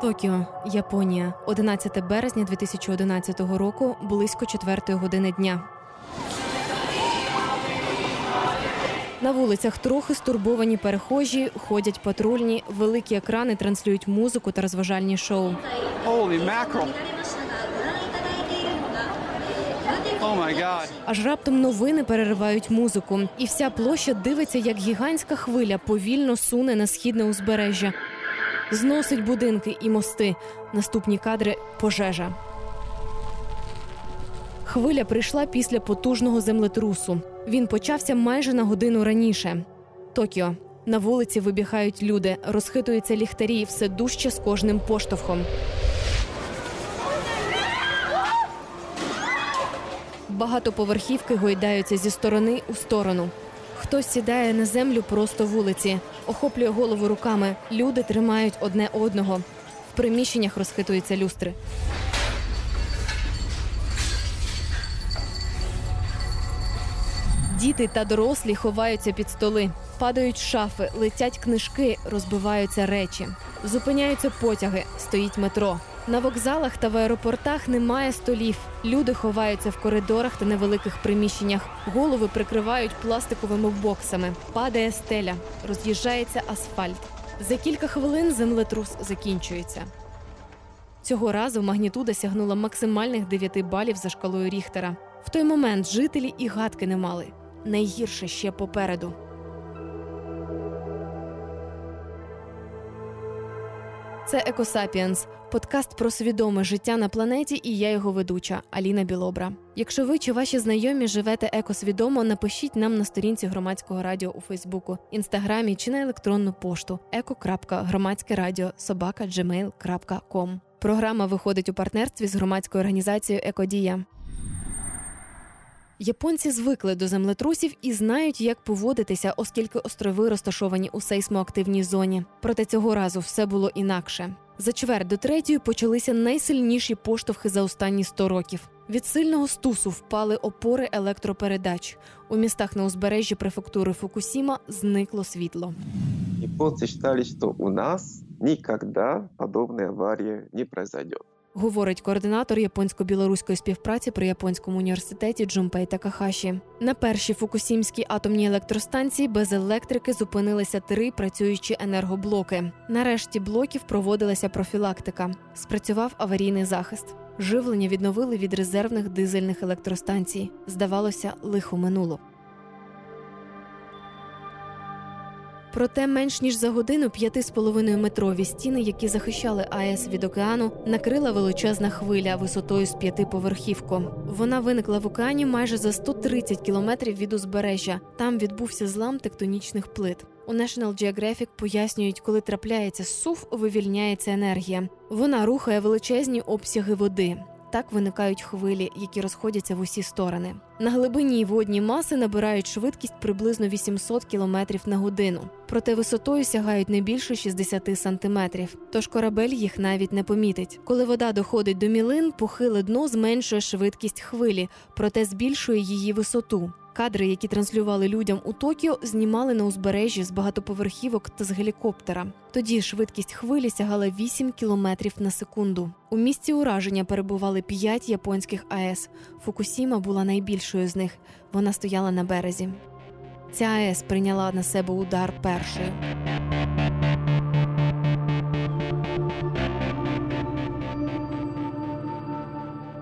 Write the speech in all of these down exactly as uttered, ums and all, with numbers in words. Токіо, Японія, одинадцяте березня дві тисячі одинадцятого року, близько четвертої години дня. На вулицях трохи стурбовані перехожі, ходять патрульні, великі екрани транслюють музику та розважальні шоу. Аж раптом новини переривають музику. І вся площа дивиться, як гігантська хвиля повільно суне на східне узбережжя. Зносить будинки і мости. Наступні кадри – пожежа. Хвиля прийшла після потужного землетрусу. Він почався майже на годину раніше. Токіо. На вулиці вибігають люди, розхитуються ліхтарі все дужче з кожним поштовхом. Багатоповерхівки гойдаються зі сторони у сторону. Хтось сідає на землю просто вулиці, охоплює голову руками. Люди тримають одне одного. В приміщеннях розхитуються люстри. Діти та дорослі ховаються під столи. Падають шафи, летять книжки, розбиваються речі. Зупиняються потяги, стоїть метро. На вокзалах та в аеропортах немає столів. Люди ховаються в коридорах та невеликих приміщеннях. Голови прикривають пластиковими боксами. Падає стеля, роз'їжджається асфальт. За кілька хвилин землетрус закінчується. Цього разу магнітуда сягнула максимальних дев'яти балів за шкалою Ріхтера. В той момент жителі і гадки не мали. Найгірше ще попереду. Це «Екосапіенс» – подкаст про свідоме життя на планеті, і я його ведуча – Аліна Білобра. Якщо ви чи ваші знайомі живете екосвідомо, напишіть нам на сторінці Громадського радіо у Фейсбуку, Інстаграмі чи на електронну пошту еко крапка громадське радіо собака джі мейл крапка ком. Програма виходить у партнерстві з громадською організацією «Екодія». Японці звикли до землетрусів і знають, як поводитися, оскільки острови розташовані у сейсмоактивній зоні. Проте цього разу все було інакше. За чверть до третьої почалися найсильніші поштовхи за останні сто років. Від сильного стусу впали опори електропередач. У містах на узбережжі префектури Фукусіма зникло світло. Японці вважали, що у нас ніколи подобної аварії не пройде. Говорить координатор японсько-білоруської співпраці при Японському університеті Дзюмпей Такахаші. На першій Фукусімській атомній електростанції без електрики зупинилися три працюючі енергоблоки. На решті блоків проводилася профілактика. Спрацював аварійний захист. Живлення відновили від резервних дизельних електростанцій. Здавалося, лихо минуло. Проте менш ніж за годину п'ятиметрові стіни, які захищали АЕС від океану, накрила величезна хвиля висотою з п'ятиповерхівку. Вона виникла в океані майже за сто тридцять кілометрів від узбережжя. Там відбувся злам тектонічних плит. У National Geographic пояснюють, коли трапляється сув, вивільняється енергія. Вона рухає величезні обсяги води. Так виникають хвилі, які розходяться в усі сторони. На глибині водні маси набирають швидкість приблизно вісімсот кілометрів на годину. Проте висотою сягають не більше шістдесят сантиметрів. Тож корабель їх навіть не помітить. Коли вода доходить до мілин, похиле дно зменшує швидкість хвилі, проте збільшує її висоту. Кадри, які транслювали людям у Токіо, знімали на узбережжі з багатоповерхівок та з гелікоптера. Тоді швидкість хвилі сягала вісім кілометрів на секунду. У місці ураження перебували п'ять японських АЕС. Фукусіма була найбільшою з них. Вона стояла на березі. Ця АЕС прийняла на себе удар першою.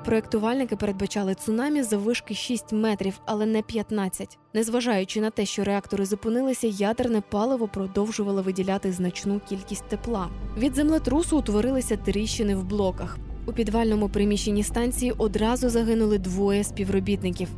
Проєктувальники передбачали цунамі заввишки шість метрів, але не п'ятнадцять. Незважаючи на те, що реактори зупинилися, ядерне паливо продовжувало виділяти значну кількість тепла. Від землетрусу утворилися тріщини в блоках. У підвальному приміщенні станції одразу загинули двоє співробітників.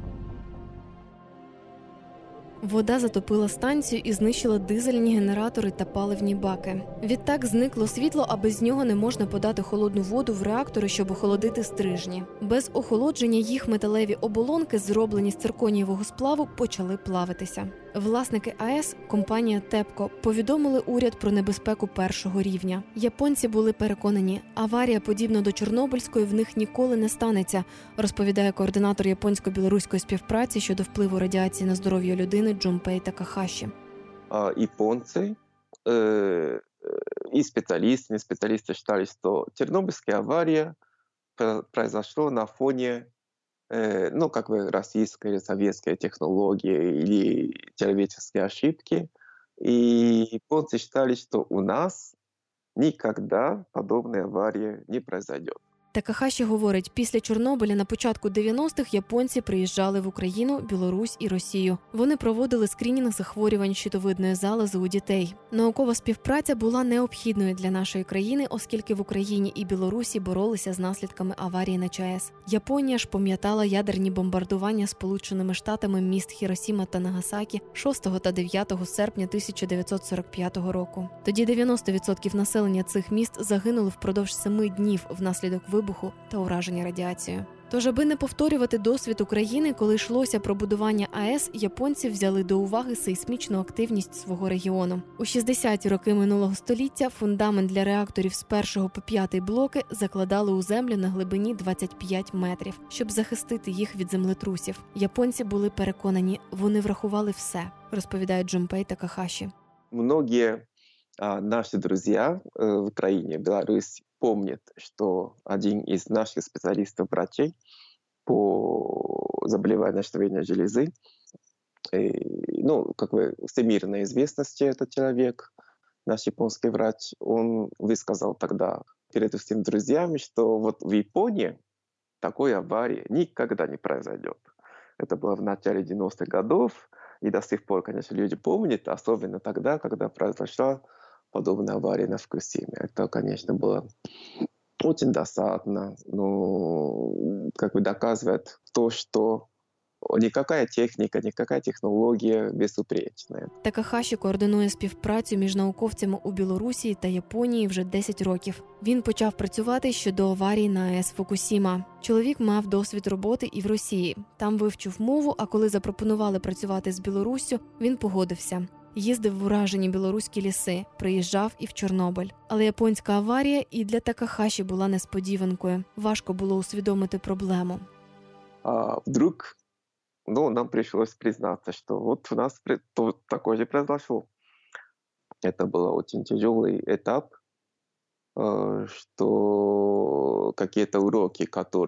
Вода затопила станцію і знищила дизельні генератори та паливні баки. Відтак зникло світло, а без нього не можна подати холодну воду в реактори, щоб охолодити стрижні. Без охолодження їх металеві оболонки, зроблені з цирконієвого сплаву, почали плавитися. Власники АЕС, компанія Тепко, повідомили уряд про небезпеку першого рівня. Японці були переконані, аварія, подібна до Чорнобильської, в них ніколи не станеться, розповідає координатор японсько-білоруської співпраці щодо впливу радіації на здоров'я людини Дзюмпей Такахаші. Японці и специалисты, не специалисты считали, что Чернобыльская авария произошла на фоне, э, ну, как бы, российской или советской технологии или человеческой ошибки. И японцы считали, что у нас никогда подобной аварии не произойдет. Такахаші говорить, після Чорнобиля на початку дев'яностих японці приїжджали в Україну, Білорусь і Росію. Вони проводили скринінг захворювань щитовидної залози у дітей. Наукова співпраця була необхідною для нашої країни, оскільки в Україні і Білорусі боролися з наслідками аварії на ЧАЕС. Японія ж пам'ятала ядерні бомбардування Сполученими Штатами міст Хіросіма та Нагасакі шостого та дев'ятого серпня тисяча дев'ятсот сорок п'ятого року. Тоді дев'яносто відсотків населення цих міст загинули впродовж семи днів внаслідок вибуху. вибуху та ураження радіацією. Тож, аби не повторювати досвід України, коли йшлося про будування АЕС, японці взяли до уваги сейсмічну активність свого регіону. У шістдесяті роки минулого століття фундамент для реакторів з першого по п'ятий блоки закладали у землю на глибині двадцять п'ять метрів, щоб захистити їх від землетрусів. Японці були переконані, вони врахували все, розповідає Дзюмпей Такахаші. Многі наші друзі в Україні, Білорусі, помнит, что один из наших специалистов-врачей по заболеванию щитовидной железы, и, ну, как бы всемирной известности этот человек, наш японский врач, он высказал тогда перед всеми друзьями, что вот в Японии такой аварии никогда не произойдет. Это было в начале девяностых годов, и до сих пор, конечно, люди помнят, особенно тогда, когда произошла подобная авария на Фукусиме. Это, конечно, было очень досадно, но как бы доказывает то, что никакая техніка, ніяка технологія безупречна. Такахаші координує співпрацю між науковцями у Білорусі та Японії вже десять років. Він почав працювати щодо аварії на АЕС Фукусіма. Чоловік мав досвід роботи і в Росії. Там вивчив мову, а коли запропонували працювати з Білоруссю, він погодився. Їздив в уражені білоруські ліси, приїжджав і в Чорнобиль. Але японська аварія і для Такахаші була несподіванкою. Важко було усвідомити проблему. А вдруг ну, нам прийшлось признатися, що от у нас таке ж произошло. Це був дуже тяжкий етап, що якісь уроки, які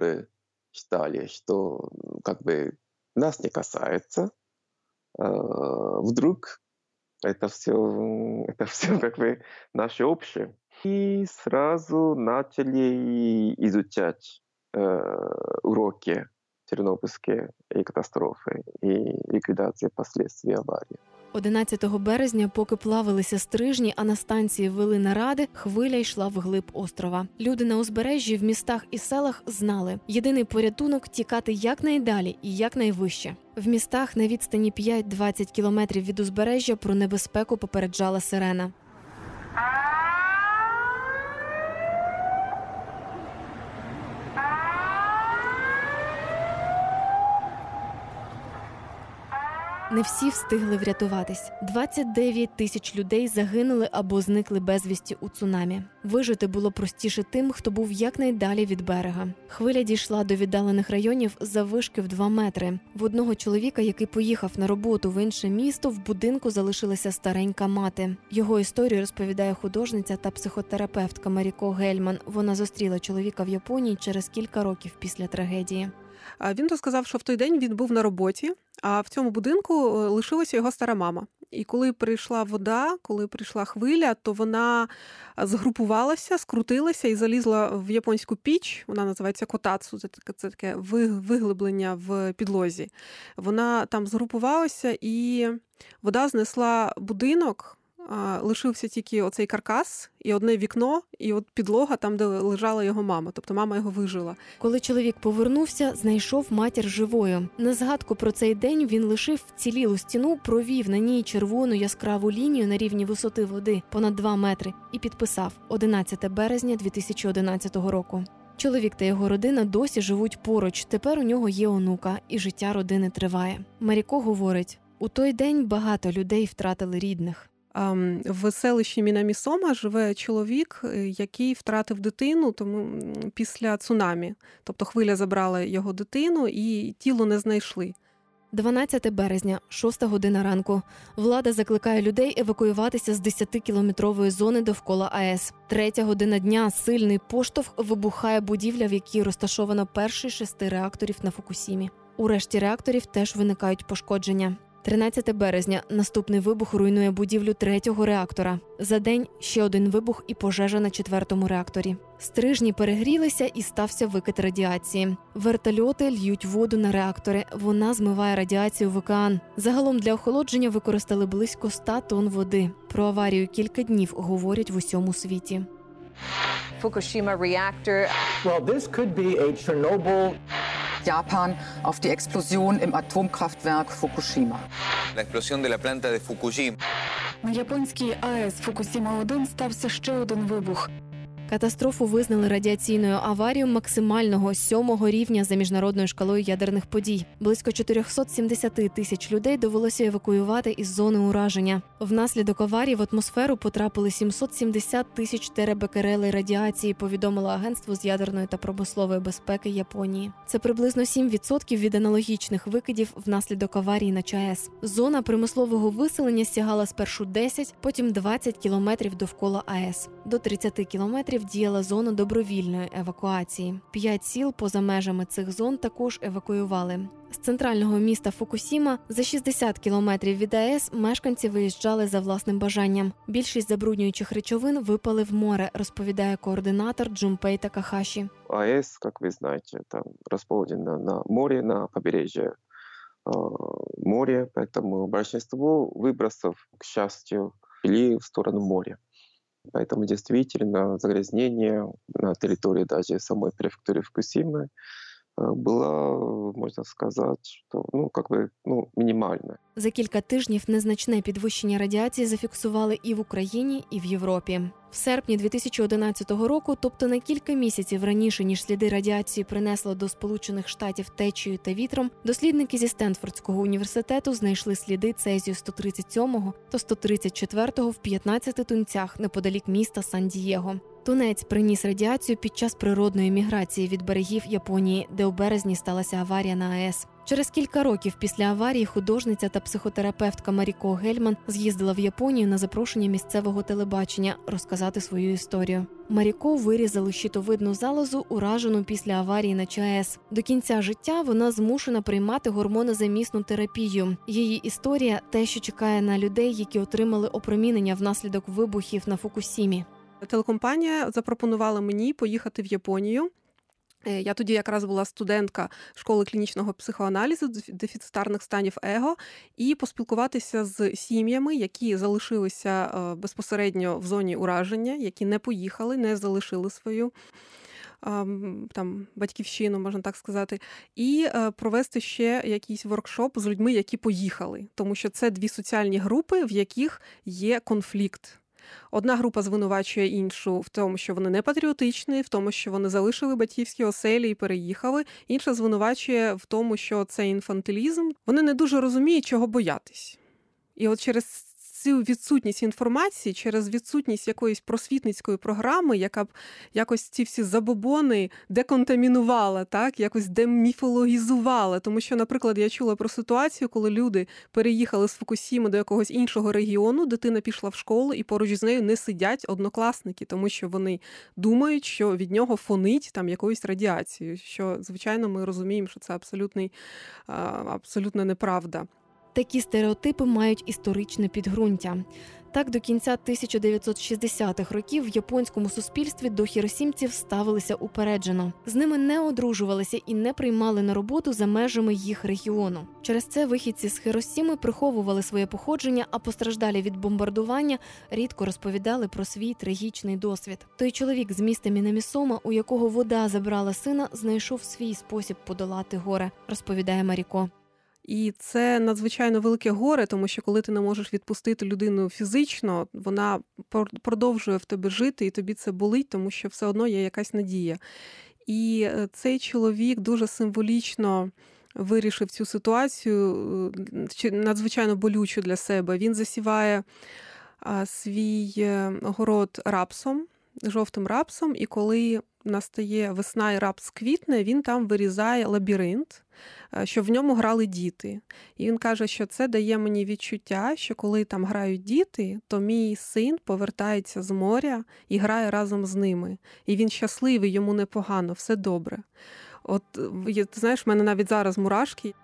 вважали, що как бы, нас не касається, вдруг Это все, это все как бы наше общее. И сразу начали изучать э, уроки чернобыльские и катастрофы, и ликвидации последствий аварии. одинадцятого березня, поки плавилися стрижні, а на станції вели наради, хвиля йшла вглиб острова. Люди на узбережжі, в містах і селах знали – єдиний порятунок – тікати якнайдалі і якнайвище. В містах на відстані п'ять-двадцять кілометрів від узбережжя про небезпеку попереджала сирена. Не всі встигли врятуватись. двадцять дев'ять тисяч людей загинули або зникли безвісті у цунамі. Вижити було простіше тим, хто був якнайдалі від берега. Хвиля дійшла до віддалених районів за вишки в два метри. В одного чоловіка, який поїхав на роботу в інше місто, в будинку залишилася старенька мати. Його історію розповідає художниця та психотерапевтка Маріко Гельман. Вона зустріла чоловіка в Японії через кілька років після трагедії. Він розказав, що в той день він був на роботі, а в цьому будинку лишилася його стара мама. І коли прийшла вода, коли прийшла хвиля, то вона згрупувалася, скрутилася і залізла в японську піч, вона називається котацу, це таке, це таке виглиблення в підлозі. Вона там згрупувалася і вода знесла будинок, лишився тільки оцей каркас і одне вікно, і от підлога там, де лежала його мама. Тобто мама його вижила. Коли чоловік повернувся, знайшов матір живою. На згадку про цей день він лишив вцілілу стіну, провів на ній червону яскраву лінію на рівні висоти води понад два метри і підписав одинадцяте березня дві тисячі одинадцятого року. Чоловік та його родина досі живуть поруч. Тепер у нього є онука, і життя родини триває. Маріко говорить, у той день багато людей втратили рідних. В селищі Мінамісома живе чоловік, який втратив дитину тому після цунамі. Тобто хвиля забрала його дитину і тіло не знайшли. дванадцятого березня, шоста година ранку. Влада закликає людей евакуюватися з десятикілометрової зони довкола АЕС. Третя година дня. Сильний поштовх вибухає будівля, в якій розташовано перші шести реакторів на Фукусімі. У решті реакторів теж виникають пошкодження. тринадцятого березня наступний вибух руйнує будівлю третього реактора. За день ще один вибух і пожежа на четвертому реакторі. Стрижні перегрілися і стався викид радіації. Вертольоти льють воду на реактори. Вона змиває радіацію в океан. Загалом для охолодження використали близько сто тонн води. Про аварію кілька днів говорять в усьому світі. Fukushima reactor. Well, this could be a Chernobyl. Japan auf die Explosion im Atomkraftwerk Fukushima. La explosión de la planta de Fukushima. На японській АЕС Фукусіма один стався ще один вибух. Катастрофу визнали радіаційною аварією максимального сьомого рівня за міжнародною шкалою ядерних подій. Близько чотириста сімдесят тисяч людей довелося евакуювати із зони ураження. Внаслідок аварії в атмосферу потрапили сімсот сімдесят тисяч терабекерелей радіації, повідомило Агентство з ядерної та промислової безпеки Японії. Це приблизно сім відсотків від аналогічних викидів внаслідок аварії на ЧАЕС. Зона примусового виселення сягала спершу десять, потім двадцять кілометрів довкола АЕС. До тридцяти кілометрів діяла зона добровільної евакуації. П'ять сіл поза межами цих зон також евакуювали. З центрального міста Фукусіма за шістдесят кілометрів від АЕС мешканці виїжджали за власним бажанням. Більшість забруднюючих речовин випали в море, розповідає координатор Дзюмпей Такахаші. АЕС, як ви знаєте, там розположена на морі, на побережжі моря, тому більшість вибросів, к щастю, йшли в сторону моря. Поэтому действительно загрязнение на территории даже самой префектуры Фукусимы було, можна сказати, що ну, якби, ну, мінімальне. За кілька тижнів незначне підвищення радіації зафіксували і в Україні, і в Європі. В серпні дві тисячі одинадцятого року, тобто на кілька місяців раніше, ніж сліди радіації принесло до Сполучених Штатів течією та вітром, дослідники зі Стенфордського університету знайшли сліди цезію сто тридцять сьомого та сто тридцять четвертого в п'ятнадцяти тунцях неподалік міста Сан-Дієго. Тунець приніс радіацію під час природної міграції від берегів Японії, де у березні сталася аварія на АЕС. Через кілька років після аварії художниця та психотерапевтка Маріко Гельман з'їздила в Японію на запрошення місцевого телебачення розказати свою історію. Маріко вирізали щитовидну залозу, уражену після аварії на ЧАЕС. До кінця життя вона змушена приймати гормонозамісну терапію. Її історія – те, що чекає на людей, які отримали опромінення внаслідок вибухів на Фукусімі. Телекомпанія запропонувала мені поїхати в Японію. Я тоді якраз була студентка школи клінічного психоаналізу дефіцитарних станів его і поспілкуватися з сім'ями, які залишилися безпосередньо в зоні ураження, які не поїхали, не залишили свою там батьківщину, можна так сказати, і провести ще якийсь воркшоп з людьми, які поїхали. Тому що це дві соціальні групи, в яких є конфлікт. Одна група звинувачує іншу в тому, що вони не патріотичні, в тому, що вони залишили батьківські оселі і переїхали. Інша звинувачує в тому, що це інфантилізм. Вони не дуже розуміють, чого боятись. І от через цю відсутність інформації, через відсутність якоїсь просвітницької програми, яка б якось ці всі забобони деконтамінувала, так, якось деміфологізувала. Тому що, наприклад, я чула про ситуацію, коли люди переїхали з Фукусіми до якогось іншого регіону, дитина пішла в школу і поруч з нею не сидять однокласники, тому що вони думають, що від нього фонить там якоюсь радіацією, що, звичайно, ми розуміємо, що це абсолютний, абсолютно неправда. Такі стереотипи мають історичне підґрунтя. Так, до кінця тисяча дев'ятсот шістдесятих років в японському суспільстві до хіросімців ставилися упереджено. З ними не одружувалися і не приймали на роботу за межами їх регіону. Через це вихідці з Хіросіми приховували своє походження, а постраждалі від бомбардування рідко розповідали про свій трагічний досвід. Той чоловік з міста Мінамісома, у якого вода забрала сина, знайшов свій спосіб подолати горе, розповідає Маріко. І це надзвичайно велике горе, тому що коли ти не можеш відпустити людину фізично, вона продовжує в тебе жити, і тобі це болить, тому що все одно є якась надія. І цей чоловік дуже символічно вирішив цю ситуацію, надзвичайно болючу для себе. Він засіває свій город рапсом, жовтим рапсом, і коли настає весна і рапс квітне, він там вирізає лабіринт, що в ньому грали діти. І він каже, що це дає мені відчуття, що коли там грають діти, то мій син повертається з моря і грає разом з ними. І він щасливий, йому непогано, все добре. От, ти знаєш, в мене навіть зараз мурашки.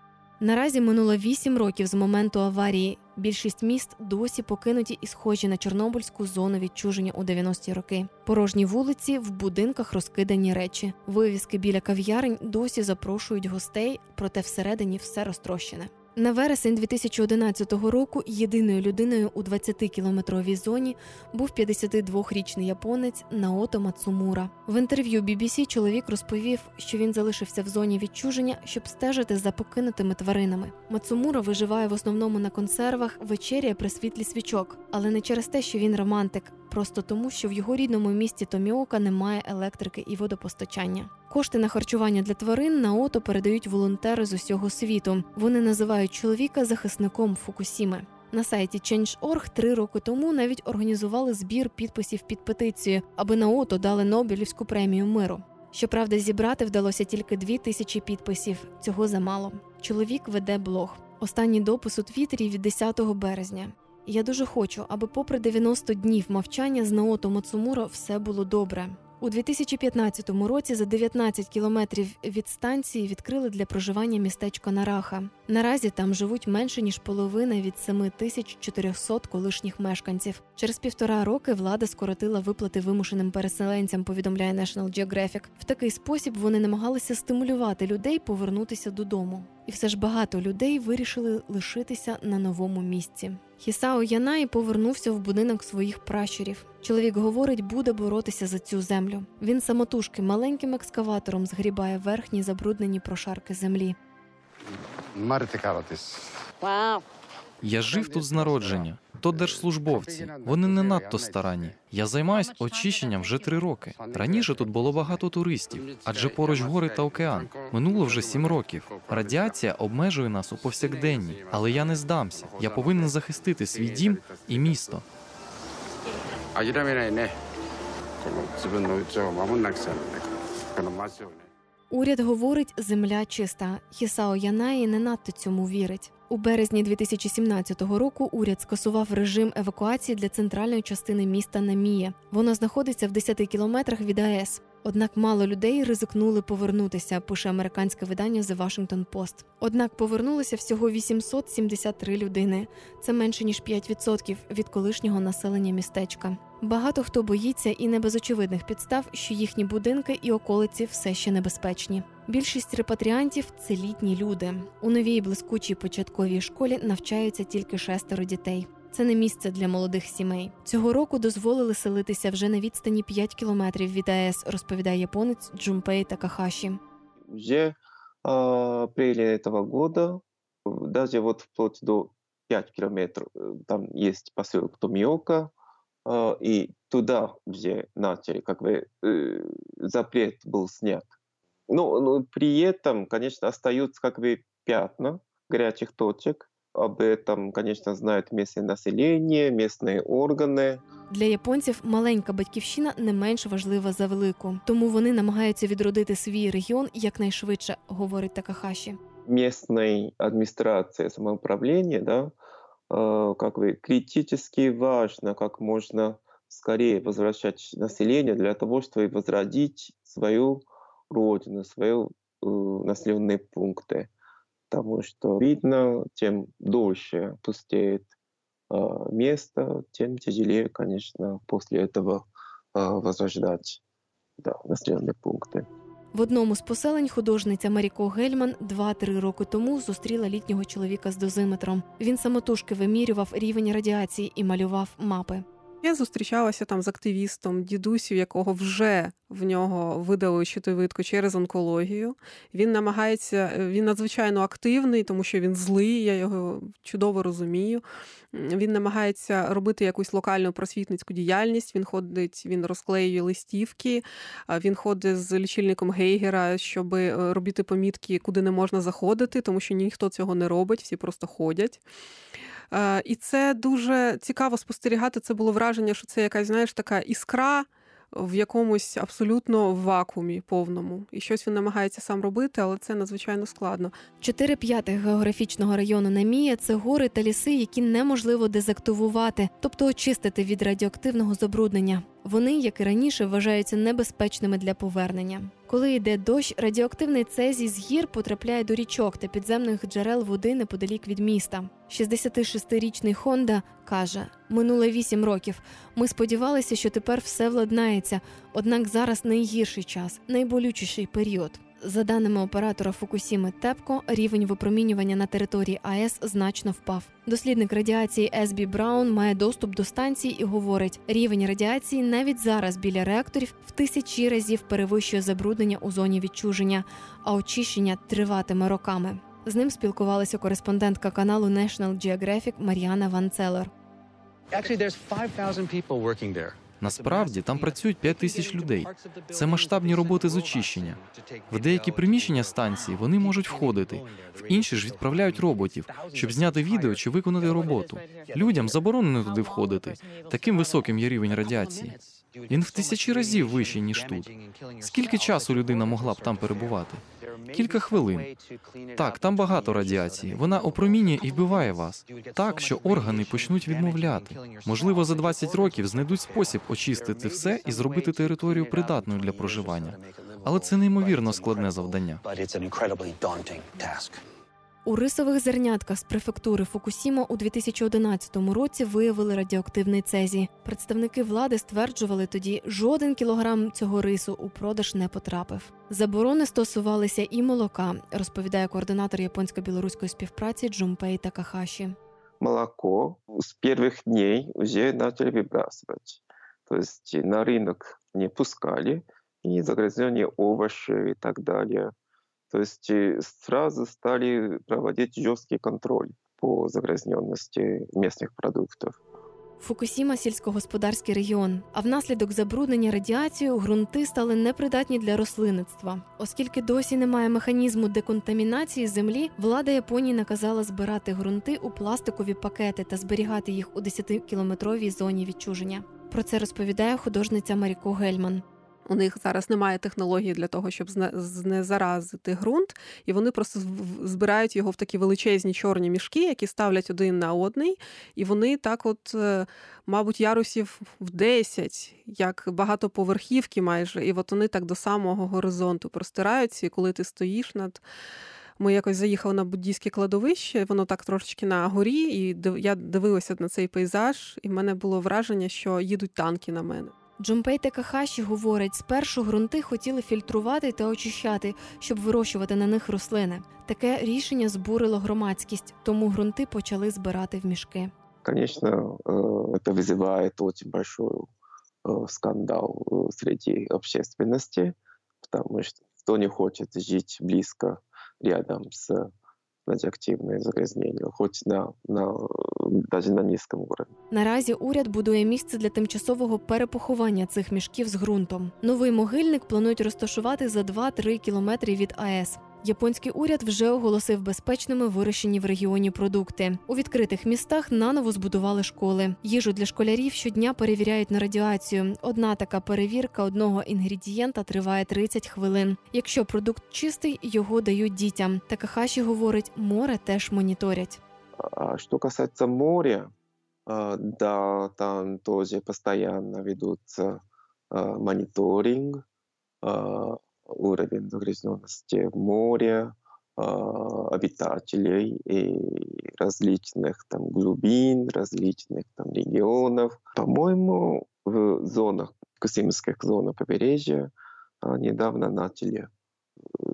Наразі минуло вісім років з моменту аварії. Більшість міст досі покинуті і схожі на Чорнобильську зону відчуження у дев'яності роки. Порожні вулиці, в будинках розкидані речі. Вивіски біля кав'ярень досі запрошують гостей, проте всередині все розтрощене. На вересень дві тисячі одинадцятого року єдиною людиною у двадцятикілометровій зоні був п'ятдесятидвохрічний японець Наото Мацумура. В інтерв'ю бі бі сі чоловік розповів, що він залишився в зоні відчуження, щоб стежити за покинутими тваринами. Мацумура виживає в основному на консервах, вечеряє при світлі свічок. Але не через те, що він романтик. Просто тому, що в його рідному місті Томіока немає електрики і водопостачання. Кошти на харчування для тварин Наото передають волонтери з усього світу. Вони називають чоловіка захисником Фукусіми. На сайті чейндж крапка орг три роки тому навіть організували збір підписів під петицію, аби Наото дали Нобелівську премію миру. Щоправда, зібрати вдалося тільки дві тисячі підписів. Цього замало. Чоловік веде блог. Останній допис у Твіттері від десятого березня. Я дуже хочу, аби попри дев'яносто днів мовчання з Наото Мацумура все було добре. У дві тисячі п'ятнадцятому році за дев'ятнадцять кілометрів від станції відкрили для проживання містечко Нараха. Наразі там живуть менше, ніж половина від сім тисяч чотириста колишніх мешканців. Через півтора роки влада скоротила виплати вимушеним переселенцям, повідомляє National Geographic. В такий спосіб вони намагалися стимулювати людей повернутися додому. І все ж багато людей вирішили лишитися на новому місці. Хісао Янаї повернувся в будинок своїх пращурів. Чоловік говорить, буде боротися за цю землю. Він самотужки маленьким екскаватором згрібає верхні забруднені прошарки землі. Я жив тут з народження. То держслужбовці. Вони не надто старанні. Я займаюсь очищенням вже три роки. Раніше тут було багато туристів, адже поруч гори та океан. Минуло вже сім років. Радіація обмежує нас у повсякденні. Але я не здамся. Я повинен захистити свій дім і місто. Уряд говорить, земля чиста. Хісао Янаї не надто цьому вірить. У березні дві тисячі сімнадцятого року уряд скасував режим евакуації для центральної частини міста Наміє. Воно знаходиться в десяти кілометрах від АЕС. Однак мало людей ризикнули повернутися, пише американське видання The Washington Post. Однак повернулися всього вісімсот сімдесят три людини. Це менше, ніж п'ять відсотків від колишнього населення містечка. Багато хто боїться і не без очевидних підстав, що їхні будинки і околиці все ще небезпечні. Більшість репатріантів – це літні люди. У новій блискучій початковій школі навчаються тільки шестеро дітей. Це не місце для молодих сімей. Цього року дозволили селитися вже на відстані п'ять кілометрів від АЕС, розповідає японець Дзюмпей Такахаші. Вже в апрелі цього року, навіть вплоть до п'ять кілометрів, там є поселок Томіока, и туда уже начали, как бы, э, запрет был снят. Но, но при этом, конечно, остаются как бы пятна горячих точек. Об этом, конечно, знають місцеве населення, місцеві органи. Для японців маленька батьківщина не менш важлива за велику. Тому вони намагаються відродити свій регіон якнайшвидше, говорить Такахаші. Місцева адміністрація, самоуправління, да, как бы критически важно, как можно скорее возвращать население для того, чтобы возродить свою родину, свои э, населенные пункты. Потому что видно, чем дольше пустеет э, место, тем тяжелее, конечно, после этого э, возрождать да, населенные пункты. В одному з поселень художниця Маріко Гельман два-три роки тому зустріла літнього чоловіка з дозиметром. Він самотужки вимірював рівень радіації і малював мапи. Я зустрічалася там з активістом, дідусю, якого вже в нього видали щитовидку через онкологію. Він намагається, він надзвичайно активний, тому що він злий, я його чудово розумію. Він намагається робити якусь локальну просвітницьку діяльність, він ходить, він розклеює листівки, він ходить з лічильником Гейгера, щоб робити помітки, куди не можна заходити, тому що ніхто цього не робить, всі просто ходять. І це дуже цікаво спостерігати, це було враження, що це якась, знаєш, така іскра в якомусь абсолютно вакуумі повному. І щось він намагається сам робити, але це надзвичайно складно. Чотири п'ятих географічного району Наміє – це гори та ліси, які неможливо дезактивувати, тобто очистити від радіоактивного забруднення. Вони, як і раніше, вважаються небезпечними для повернення. Коли йде дощ, радіоактивний цезій з гір потрапляє до річок та підземних джерел води неподалік від міста. шістдесятишестирічний Хонда каже: «Минуло вісім років. Ми сподівалися, що тепер все владнається. Однак зараз найгірший час, найболючіший період». За даними оператора Фукусіми Тепко, рівень випромінювання на території АЕС значно впав. Дослідник радіації Есбі Браун має доступ до станцій і говорить, рівень радіації навіть зараз біля реакторів в тисячі разів перевищує забруднення у зоні відчуження, а очищення триватиме роками. З ним спілкувалася кореспондентка каналу National Geographic Мар'яна Ван Целер. Насправді, там працюють п'ять тисяч людей. Це масштабні роботи з очищення. В деякі приміщення станції вони можуть входити, в інші ж відправляють роботів, щоб зняти відео чи виконати роботу. Людям заборонено туди входити. Таким високим є рівень радіації. Він в тисячі разів вищий, ніж тут. Скільки часу людина могла б там перебувати? Кілька хвилин. Так, там багато радіації. Вона опромінює і вбиває вас. Так, що органи почнуть відмовляти. Можливо, за двадцять років знайдуть спосіб очистити все і зробити територію придатною для проживання. Але це неймовірно складне завдання. У рисових зернятках з префектури Фукусіма у дві тисячі одинадцятому році виявили радіоактивний цезій. Представники влади стверджували тоді, жоден кілограм цього рису у продаж не потрапив. Заборони стосувалися і молока, розповідає координатор японсько-білоруської співпраці Дзюмпей Такахаші. Молоко з перших днів вже почали вибрасувати. Тобто на ринок не пускали, і загрязнення овочів і так далі. То есть сразу стали проводить жесткий контроль по загрязненности местных продуктов. Фукусіма – сільськогосподарський регіон, а внаслідок забруднення радіацією ґрунти стали непридатні для рослинництва. Оскільки досі немає механізму деконтамінації землі, влада Японії наказала збирати ґрунти у пластикові пакети та зберігати їх у десятикілометровій зоні відчуження. Про це розповідає художниця Маріко Гельман. У них зараз немає технології для того, щоб знезаразити ґрунт, і вони просто збирають його в такі величезні чорні мішки, які ставлять один на одний, і вони так от, мабуть, ярусів в десять, як багатоповерхівки майже, і от вони так до самого горизонту простираються, і коли ти стоїш над... Ми якось заїхали на буддійське кладовище, воно так трошечки на горі, і я дивилася на цей пейзаж, і в мене було враження, що їдуть танки на мене. Дзюмпей Такахаші говорить, спершу ґрунти хотіли фільтрувати та очищати, щоб вирощувати на них рослини. Таке рішення збурило громадськість, тому ґрунти почали збирати в мішки. Звісно, це викликає дуже великий скандал серед громадськості, тому що хто не хоче жити близько, рядом з радіоактивним загрязненням, хоч на, на навіть на низькому рівні. Наразі уряд будує місце для тимчасового перепоховання цих мішків з ґрунтом. Новий могильник планують розташувати за два-три кілометри від АЕС. Японський уряд вже оголосив безпечними вирощені в регіоні продукти. У відкритих містах наново збудували школи. Їжу для школярів щодня перевіряють на радіацію. Одна така перевірка одного інгредієнта триває тридцять хвилин. Якщо продукт чистий, його дають дітям. Такахаші говорить, море теж моніторять. А що касається моря, да, там теж постійно ведуться моніторинг, уровень загрязненности моря, обитателей и различных там глубин, различных там регионов. По-моему, в зонах, Фукусимских зонах побережья недавно начали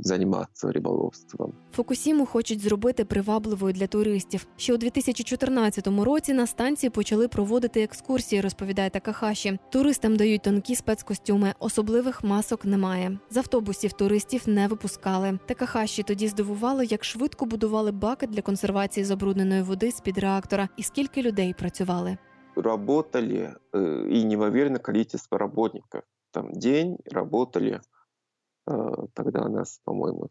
займатися риболовством. Фукусіму хочуть зробити привабливою для туристів. Ще у дві тисячі чотирнадцятому році на станції почали проводити екскурсії, розповідає Такахаші. Туристам дають тонкі спецкостюми, особливих масок немає. З автобусів туристів не випускали. Такахаші тоді здивувало, як швидко будували баки для консервації забрудненої води з-під реактора і скільки людей працювали. Работали і неймовірне кількість працівників. Там день працювали. Тогда у нас, по-моему,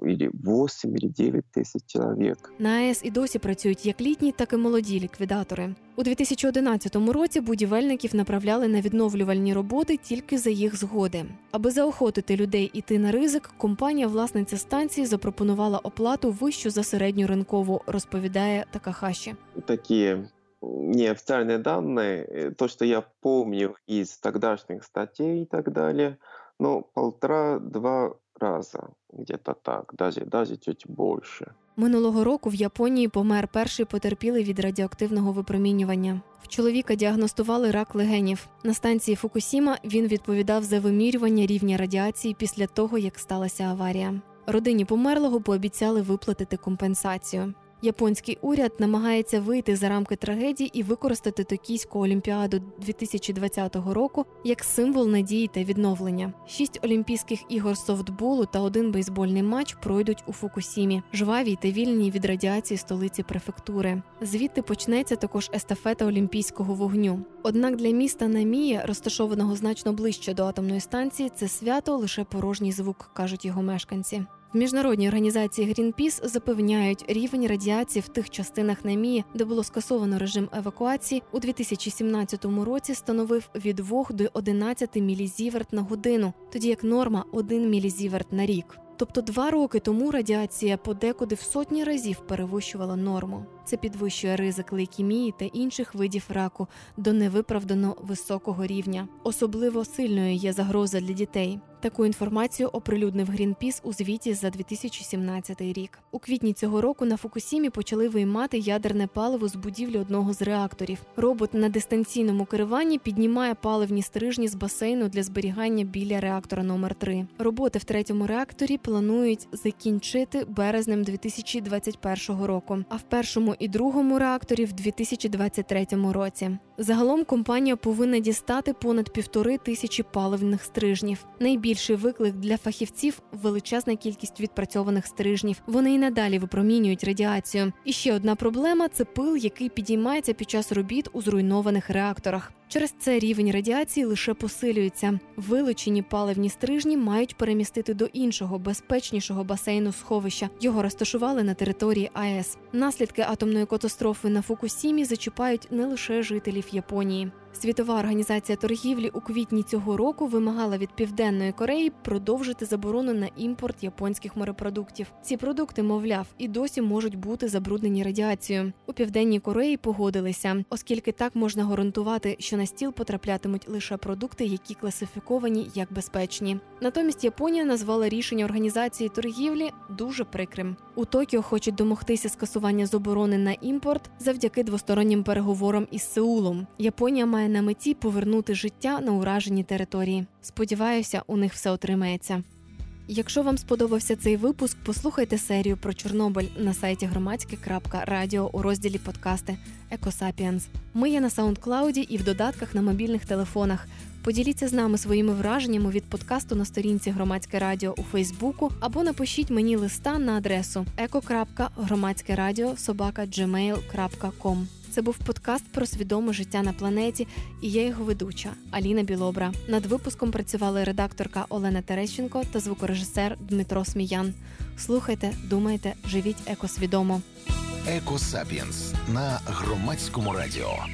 вісім чи дев'ять тисяч чоловік. На АЕС і досі працюють як літні, так і молоді ліквідатори. У дві тисячі одинадцятому році будівельників направляли на відновлювальні роботи тільки за їх згоди. Аби заохотити людей іти на ризик, компанія-власниця станції запропонувала оплату вищу за середню ринкову, розповідає Такахаші. Такі неофіційні дані, те, що я пам'ятаю із тогдашніх статей і так далі, ну, полтора-два рази, десь так, навіть чуть більше. Минулого року в Японії помер перший потерпілий від радіоактивного випромінювання. В чоловіка діагностували рак легенів. На станції Фукусіма він відповідав за вимірювання рівня радіації після того, як сталася аварія. Родині померлого пообіцяли виплатити компенсацію. Японський уряд намагається вийти за рамки трагедії і використати Токійську олімпіаду дві тисячі двадцятого року як символ надії та відновлення. Шість олімпійських ігор софтболу та один бейсбольний матч пройдуть у Фукусімі, жвавій та вільній від радіації столиці префектури. Звідти почнеться також естафета олімпійського вогню. Однак для міста Наміє, розташованого значно ближче до атомної станції, це свято – лише порожній звук, кажуть його мешканці. В міжнародній організації Greenpeace запевняють, рівень радіації в тих частинах Намії, де було скасовано режим евакуації, у дві тисячі сімнадцятому році становив від двох до одинадцяти мілізіверт на годину, тоді як норма – один мілізіверт на рік. Тобто два роки тому радіація подекуди в сотні разів перевищувала норму. Це підвищує ризик лейкемії та інших видів раку до невиправдано високого рівня. Особливо сильною є загроза для дітей. Таку інформацію оприлюднив Greenpeace у звіті за дві тисячі сімнадцятий рік. У квітні цього року на Фукусімі почали виймати ядерне паливо з будівлі одного з реакторів. Робот на дистанційному керуванні піднімає паливні стрижні з басейну для зберігання біля реактора номер три. Роботи в третьому реакторі планують закінчити березнем дві тисячі двадцять першого року, а в першому і другому реакторі в дві тисячі двадцять третьому році. Загалом компанія повинна дістати понад півтори тисячі паливних стрижнів. Найбільший виклик для фахівців – величезна кількість відпрацьованих стрижнів. Вони і надалі випромінюють радіацію. І ще одна проблема – це пил, який підіймається під час робіт у зруйнованих реакторах. Через це рівень радіації лише посилюється. Вилучені паливні стрижні мають перемістити до іншого, безпечнішого басейну сховища. Його розташували на території АЕС. Наслідки атомної катастрофи на Фукусімі зачіпають не лише жителів Японії. Світова організація торгівлі у квітні цього року вимагала від Південної Кореї продовжити заборону на імпорт японських морепродуктів. Ці продукти, мовляв, і досі можуть бути забруднені радіацією. У Південній Кореї погодилися, оскільки так можна гарантувати, що на стіл потраплятимуть лише продукти, які класифіковані як безпечні. Натомість Японія назвала рішення організації торгівлі дуже прикрим. У Токіо хочуть домогтися скасування заборони на імпорт завдяки двостороннім переговорам із Сеулом. Японія має на меті повернути життя на уражені території. Сподіваюся, у них все отримається. Якщо вам сподобався цей випуск, послухайте серію про Чорнобиль на сайті громадське крапка радіо у розділі «Подкасти» «Екосапіенс». Ми є на SoundCloud і в додатках на мобільних телефонах. Поділіться з нами своїми враженнями від подкасту на сторінці «Громадське радіо» у Фейсбуку або напишіть мені листа на адресу еко крапка громадське радіо собака джімейл крапка ком. Це був подкаст про свідоме життя на планеті, і я його ведуча Аліна Білобра. Над випуском працювали редакторка Олена Терещенко та звукорежисер Дмитро Сміян. Слухайте, думайте, живіть екосвідомо. Екосапіенс на Громадському радіо.